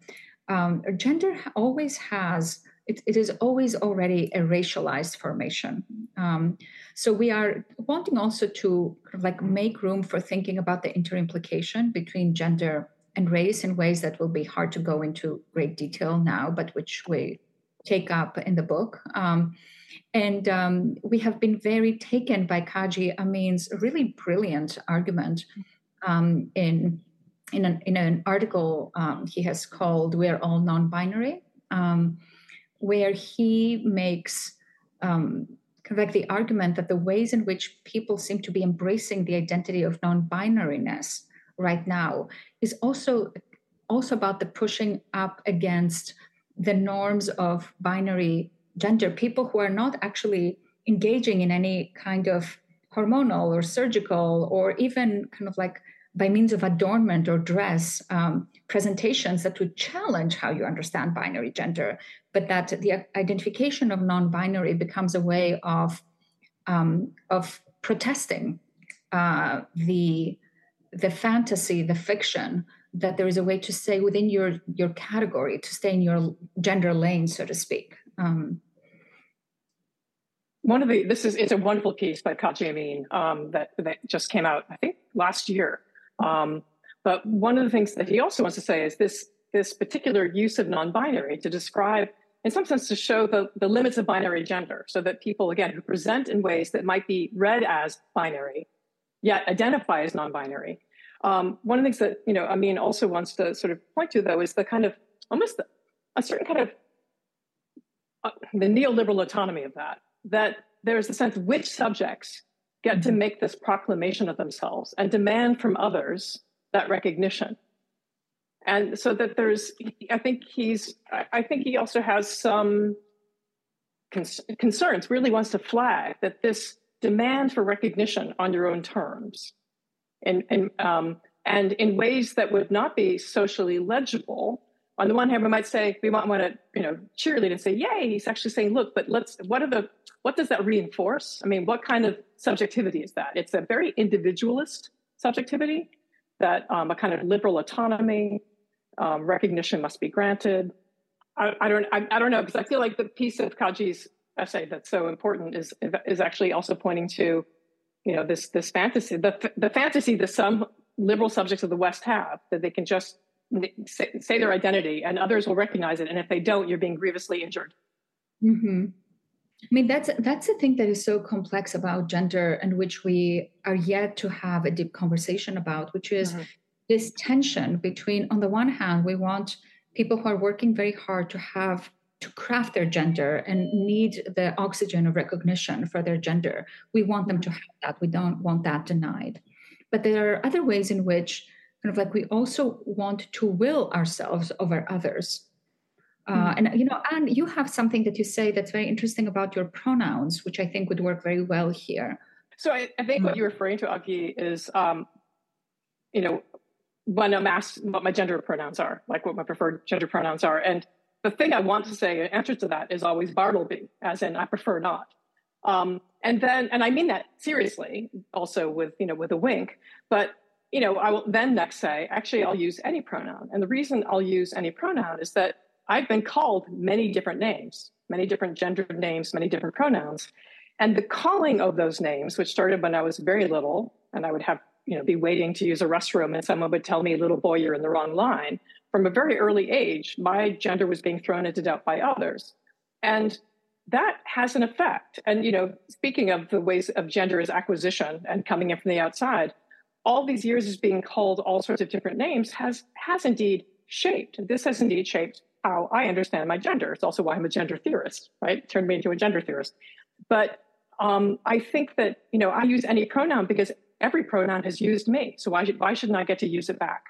Um, gender always has, it, it is always already a racialized formation. Um, so we are wanting also to kind of like make room for thinking about the interimplication between gender and race in ways that will be hard to go into great detail now, but which we take up in the book. Um, and um, we have been very taken by Kaji Amin's really brilliant argument um, in, in, an, in an article um, he has called "We Are All Non-Binary," um, where he makes um, kind of like the argument that the ways in which people seem to be embracing the identity of non-binariness right now is also, also about the pushing up against the norms of binary gender, people who are not actually engaging in any kind of hormonal or surgical or even kind of like by means of adornment or dress um, presentations that would challenge how you understand binary gender, but that the identification of non-binary becomes a way of, um, of protesting uh, the, the fantasy, the fiction, that there is a way to stay within your, your category, to stay in your gender lane, so to speak. Um, One of the, this is, it's a wonderful piece by Kajamin um, that, that just came out, I think, last year. Um, but one of the things that he also wants to say is this, this particular use of non-binary to describe, in some sense, to show the, the limits of binary gender, so that people, again, who present in ways that might be read as binary, yet identify as non-binary. Um, one of the things that, you know, Amin also wants to sort of point to, though, is the kind of, almost the, a certain kind of, uh, the neoliberal autonomy of that. That there's a sense which subjects get to make this proclamation of themselves and demand from others that recognition. And so that there's, I think he's, I think he also has some concerns, really wants to flag that this demand for recognition on your own terms and, and, um, and in ways that would not be socially legible. On the one hand, we might say, we might want to, you know, cheerlead and say, yay, he's actually saying, look, but let's, what are the, what does that reinforce? I mean, what kind of subjectivity is that? It's a very individualist subjectivity that um, a kind of liberal autonomy, um, recognition must be granted. I, I don't, I, I don't know, because I feel like the piece of Kaji's essay that's so important is, is actually also pointing to, you know, this, this fantasy, the, the fantasy that some liberal subjects of the West have, that they can just say their identity and others will recognize it, and if they don't, you're being grievously injured. Mm-hmm. I mean, that's that's the thing that is so complex about gender, and which we are yet to have a deep conversation about, which is mm-hmm. this tension between, on the one hand, we want people who are working very hard to have to craft their gender and need the oxygen of recognition for their gender. We want them to have that. We don't want that denied. But there are other ways in which of like we also want to will ourselves over others. Uh, and, you know, Anne, you have something that you say that's very interesting about your pronouns, which I think would work very well here. So I, I think what you're referring to, Avgi, is, um, you know, when I'm asked what my gender pronouns are, like what my preferred gender pronouns are. And the thing I want to say in answer to that is always Bartleby, as in I prefer not. Um, and then, and I mean that seriously, also with, you know, with a wink, but you know, I will then next say, actually, I'll use any pronoun. And the reason I'll use any pronoun is that I've been called many different names, many different gendered names, many different pronouns. And the calling of those names, which started when I was very little, and I would have, you know, be waiting to use a restroom and someone would tell me, little boy, you're in the wrong line. From a very early age, my gender was being thrown into doubt by others. And that has an effect. And, you know, speaking of the ways of gender as acquisition and coming in from the outside, all these years is being called all sorts of different names has, has indeed shaped, this has indeed shaped how I understand my gender. It's also why I'm a gender theorist, right? It turned me into a gender theorist. But um, I think that, you know, I use any pronoun because every pronoun has used me. So why, should, why shouldn't I get to use it back,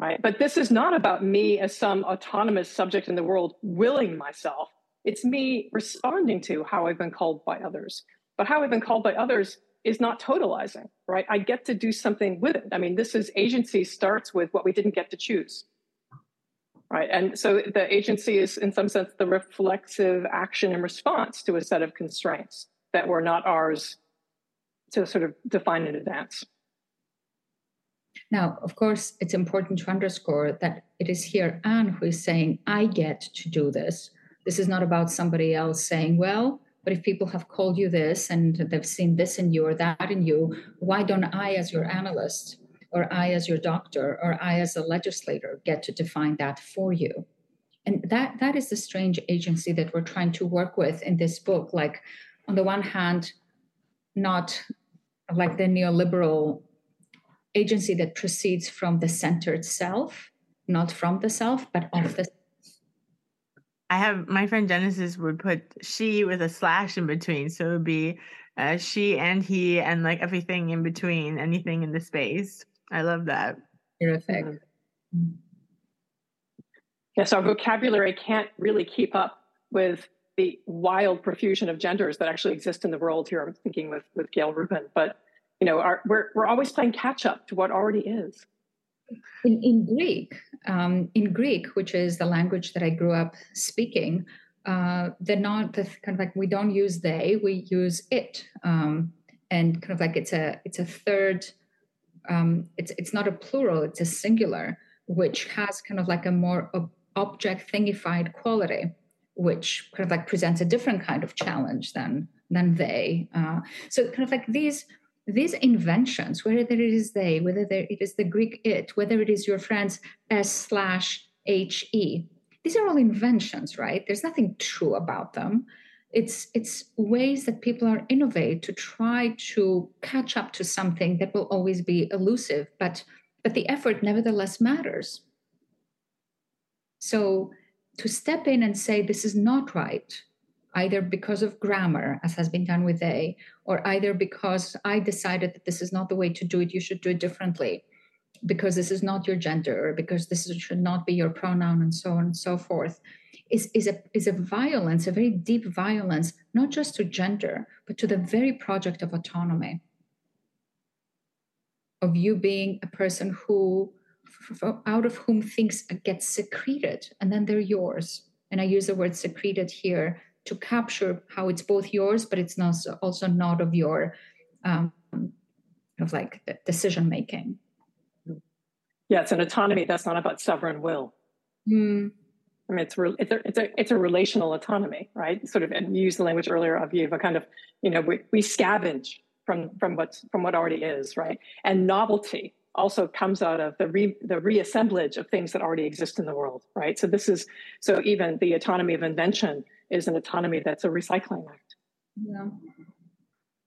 right? But this is not about me as some autonomous subject in the world willing myself. It's me responding to how I've been called by others. But how I've been called by others is not totalizing, right? I get to do something with it. I mean, this is agency starts with what we didn't get to choose, right? And so the agency is, in some sense, the reflexive action and response to a set of constraints that were not ours to sort of define in advance. Now, of course, it's important to underscore that it is here Anne who is saying, I get to do this. This is not about somebody else saying, well, but if people have called you this and they've seen this in you or that in you, why don't I as your analyst or I as your doctor or I as a legislator get to define that for you? And that that is the strange agency that we're trying to work with in this book. Like on the one hand, not like the neoliberal agency that proceeds from the centered self, not from the self, but of the I have, my friend Genesis would put she with a slash in between. So it would be uh, she and he and like everything in between, anything in the space. I love that. Terrific. Mm-hmm. Yes, our vocabulary can't really keep up with the wild profusion of genders that actually exist in the world here. I'm thinking with, with Gail Rubin, but you know, our, we're, we're always playing catch up to what already is. In, in Greek, um, in Greek, which is the language that I grew up speaking, uh, they're not the kind of like we don't use they, we use it, um, and kind of like it's a it's a third, um, it's it's not a plural, it's a singular, which has kind of like a more ob- object thingified quality, which kind of like presents a different kind of challenge than than they. Uh, so kind of like these these inventions, whether it is they, whether there, it is the Greek it, whether it is your friends S slash H E, these are all inventions, right? There's nothing true about them. It's it's ways that people are innovate to try to catch up to something that will always be elusive, but but the effort nevertheless matters. So to step in and say this is not right, either because of grammar, as has been done with they, or either because I decided that this is not the way to do it, you should do it differently, because this is not your gender, or because this is, should not be your pronoun, and so on and so forth, is, is, a, is a violence, a very deep violence, not just to gender, but to the very project of autonomy, of you being a person who, out of whom things get secreted, and then they're yours. And I use the word secreted here to capture how it's both yours, but it's not also not of your um, of like decision making. Yeah, it's an autonomy that's not about sovereign will. Mm. I mean, it's re- it's a, it's a it's a relational autonomy, right? Sort of, and you used the language earlier of you, a kind of, you know, we, we scavenge from from what's from what already is, right? And novelty also comes out of the re, the reassemblage of things that already exist in the world, right? So this is so even the autonomy of invention is an autonomy that's a recycling act. Yeah,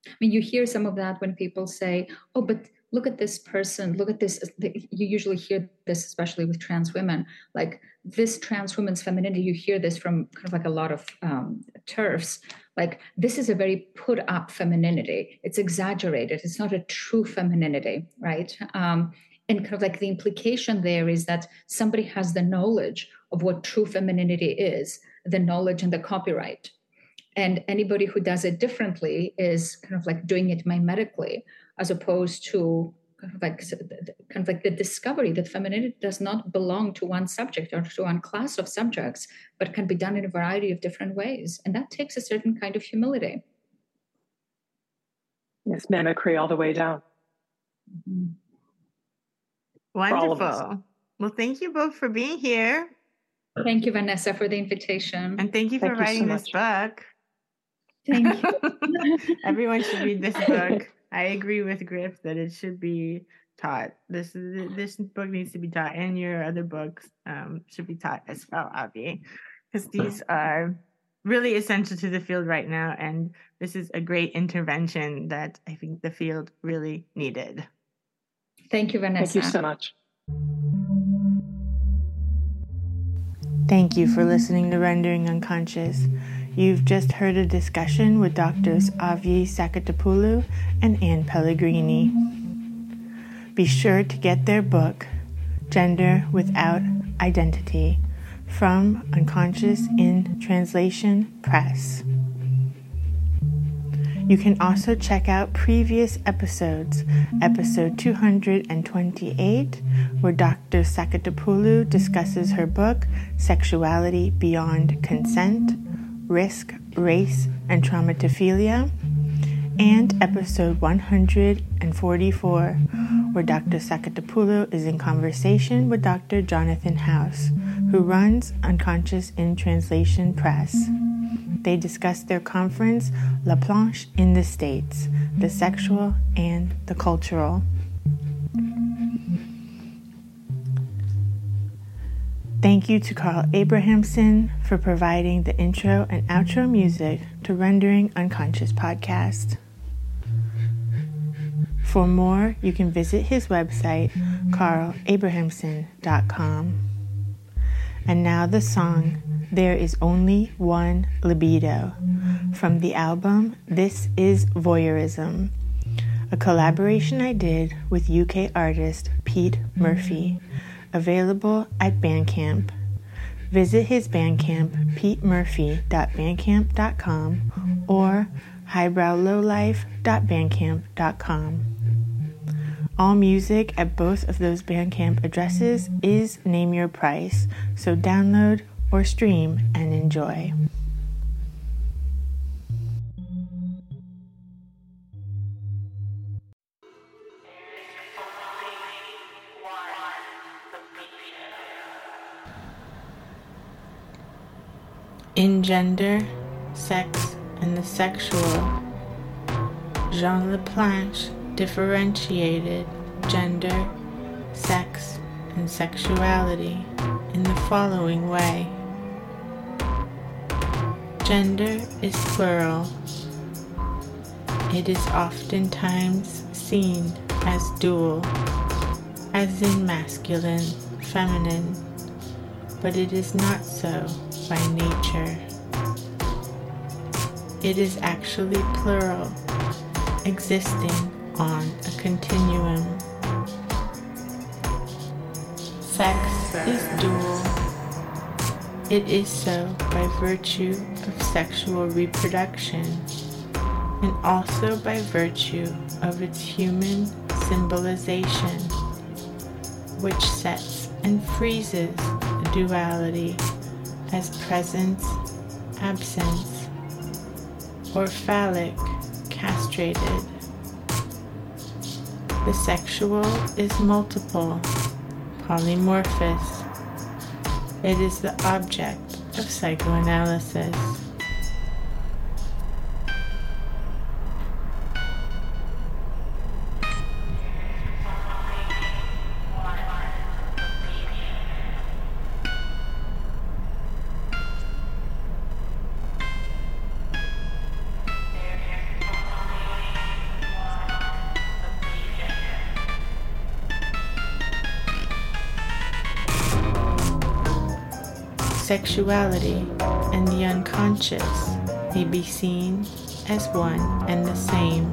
I mean, you hear some of that when people say, "Oh, but look at this person. Look at this." You usually hear this, especially with trans women, like this trans woman's femininity. You hear this from kind of like a lot of um, TERFs. Like, this is a very put-up femininity. It's exaggerated. It's not a true femininity, right? Um, and kind of like the implication there is that somebody has the knowledge of what true femininity is, the knowledge and the copyright. And anybody who does it differently is kind of like doing it mimetically, as opposed to kind of like, kind of like the discovery that femininity does not belong to one subject or to one class of subjects, but can be done in a variety of different ways. And that takes a certain kind of humility. Yes, mimicry all the way down. Mm-hmm. Wonderful. Well, thank you both for being here. Thank you, Vanessa, for the invitation. And thank you for thank writing you so this book. Thank you. Everyone should read this book. I agree with Griff that it should be taught. This is, this book needs to be taught, and your other books um, should be taught as well, Avgi, because these are really essential to the field right now. And this is a great intervention that I think the field really needed. Thank you, Vanessa. Thank you so much. Thank you for listening to Rendering Unconscious. You've just heard a discussion with Doctors Avgi Saketopoulou and Anne Pellegrini. Be sure to get their book, Gender Without Identity, from Unconscious in Translation Press. You can also check out previous episodes, episode two hundred twenty-eight, where Doctor Saketopoulou discusses her book, Sexuality Beyond Consent, Risk, Race, and Traumatophilia, and episode one hundred forty-four, where Doctor Saketopoulou is in conversation with Doctor Jonathan House, who runs Unconscious in Translation Press. They discuss their conference, Laplanche in the States, the Sexual and the Cultural. Thank you to Carl Abrahamson for providing the intro and outro music to Rendering Unconscious podcast. For more, you can visit his website, carl abrahamson dot com. And now the song, There Is Only One Libido, from the album This Is Voyeurism, a collaboration I did with U K artist Pete Murphy. Available at Bandcamp. Visit his Bandcamp, pete murphy dot bandcamp dot com or highbrow low life dot bandcamp dot com. All music at both of those Bandcamp addresses is Name Your Price, so download or stream and enjoy. In Gender, Sex, and the Sexual, Jean Laplanche differentiated gender, sex, and sexuality in the following way. Gender is plural. It is oftentimes seen as dual, as in masculine, feminine, but it is not so by nature. It is actually plural, existing on a continuum. Sex is dual. It is so by virtue of sexual reproduction, and also by virtue of its human symbolization, which sets and freezes the duality as presence, absence, or phallic, castrated. The sexual is multiple, polymorphous. It is the object of psychoanalysis. Sexuality and the unconscious may be seen as one and the same.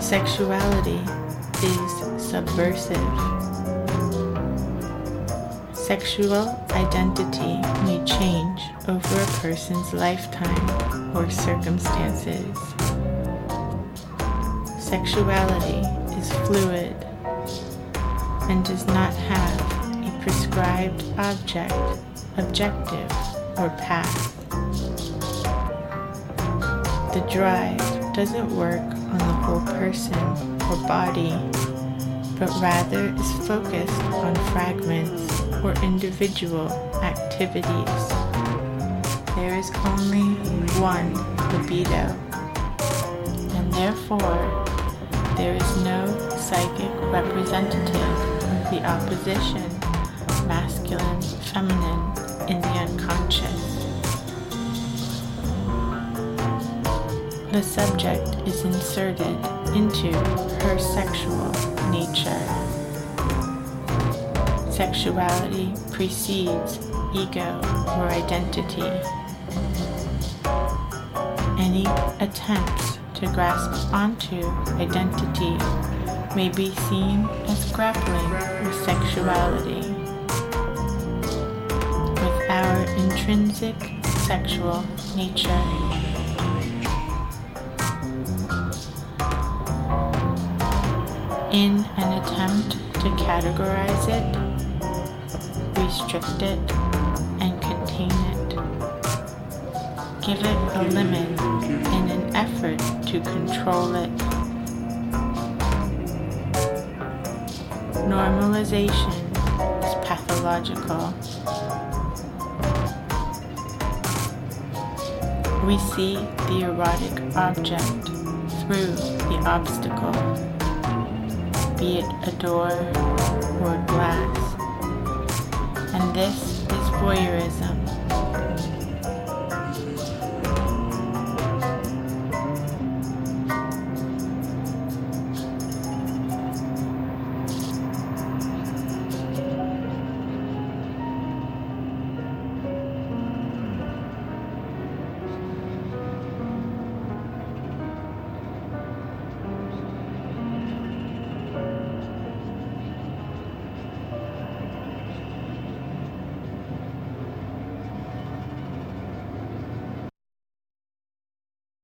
Sexuality is subversive. Sexual identity may change over a person's lifetime or circumstances. Sexuality is fluid and does not have prescribed object, objective, or path. The drive doesn't work on the whole person or body, but rather is focused on fragments or individual activities. There is only one libido, and therefore there is no psychic representative of the opposition masculine, feminine, in the unconscious. The subject is inserted into her sexual nature. Sexuality precedes ego or identity. Any attempts to grasp onto identity may be seen as grappling with sexuality. Our intrinsic sexual nature. In an attempt to categorize it, restrict it, and contain it, give it a limit in an effort to control it. Normalization is pathological. We see the erotic object through the obstacle, be it a door or glass, and this is voyeurism.